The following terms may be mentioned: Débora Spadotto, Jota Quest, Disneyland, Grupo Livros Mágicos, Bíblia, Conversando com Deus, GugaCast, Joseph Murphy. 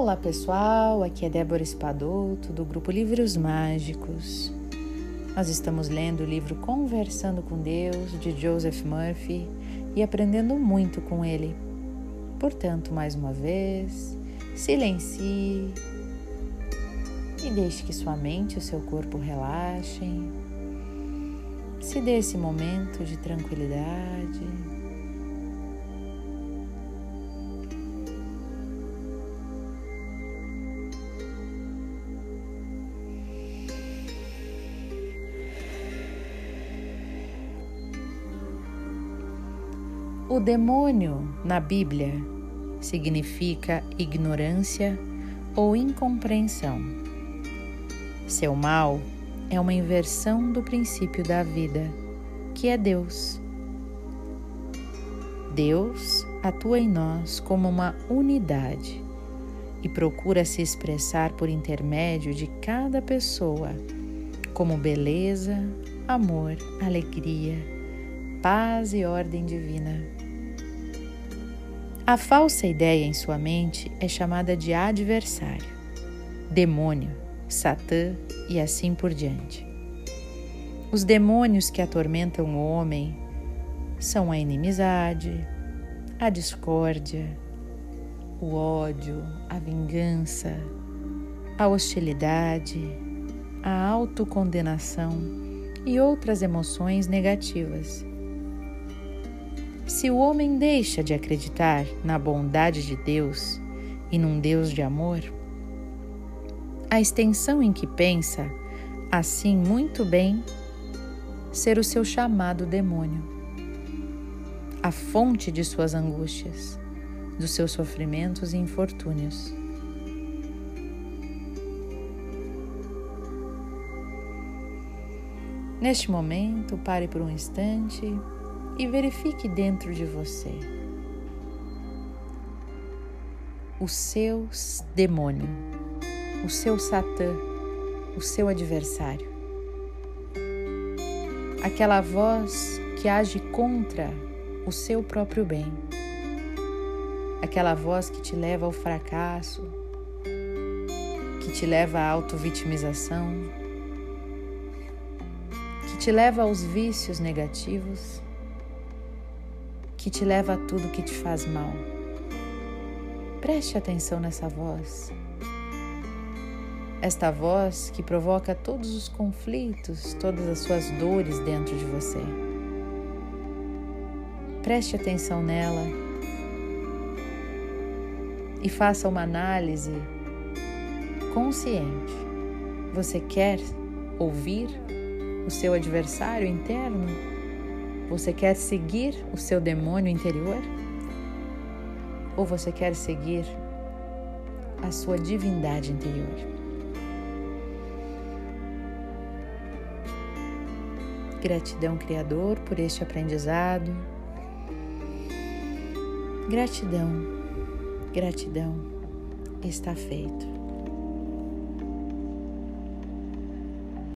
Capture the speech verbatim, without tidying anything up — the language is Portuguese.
Olá pessoal, aqui é Débora Spadotto do Grupo Livros Mágicos. Nós estamos lendo o livro Conversando com Deus, de Joseph Murphy, e aprendendo muito com ele. Portanto, mais uma vez, silencie e deixe que sua mente e o seu corpo relaxem. Se dê esse momento de tranquilidade. O demônio, na Bíblia, significa ignorância ou incompreensão. Seu mal é uma inversão do princípio da vida, que é Deus. Deus atua em nós como uma unidade e procura se expressar por intermédio de cada pessoa, como beleza, amor, alegria, paz e ordem divina. A falsa ideia em sua mente é chamada de adversário, demônio, Satã e assim por diante. Os demônios que atormentam o homem são a inimizade, a discórdia, o ódio, a vingança, a hostilidade, a autocondenação e outras emoções negativas. Se o homem deixa de acreditar na bondade de Deus e num Deus de amor, a extensão em que pensa, assim muito bem, ser o seu chamado demônio, a fonte de suas angústias, dos seus sofrimentos e infortúnios. Neste momento, pare por um instante e verifique dentro de você o seu demônio, o seu Satã, o seu adversário. Aquela voz que age contra o seu próprio bem. Aquela voz que te leva ao fracasso, que te leva à autovitimização, que te leva aos vícios negativos, que te leva a tudo que te faz mal. Preste atenção nessa voz. Esta voz que provoca todos os conflitos, todas as suas dores dentro de você. Preste atenção nela e faça uma análise consciente. Você quer ouvir o seu adversário interno? Você quer seguir o seu demônio interior? Ou você quer seguir a sua divindade interior? Gratidão, Criador, por este aprendizado. Gratidão, gratidão, está feito.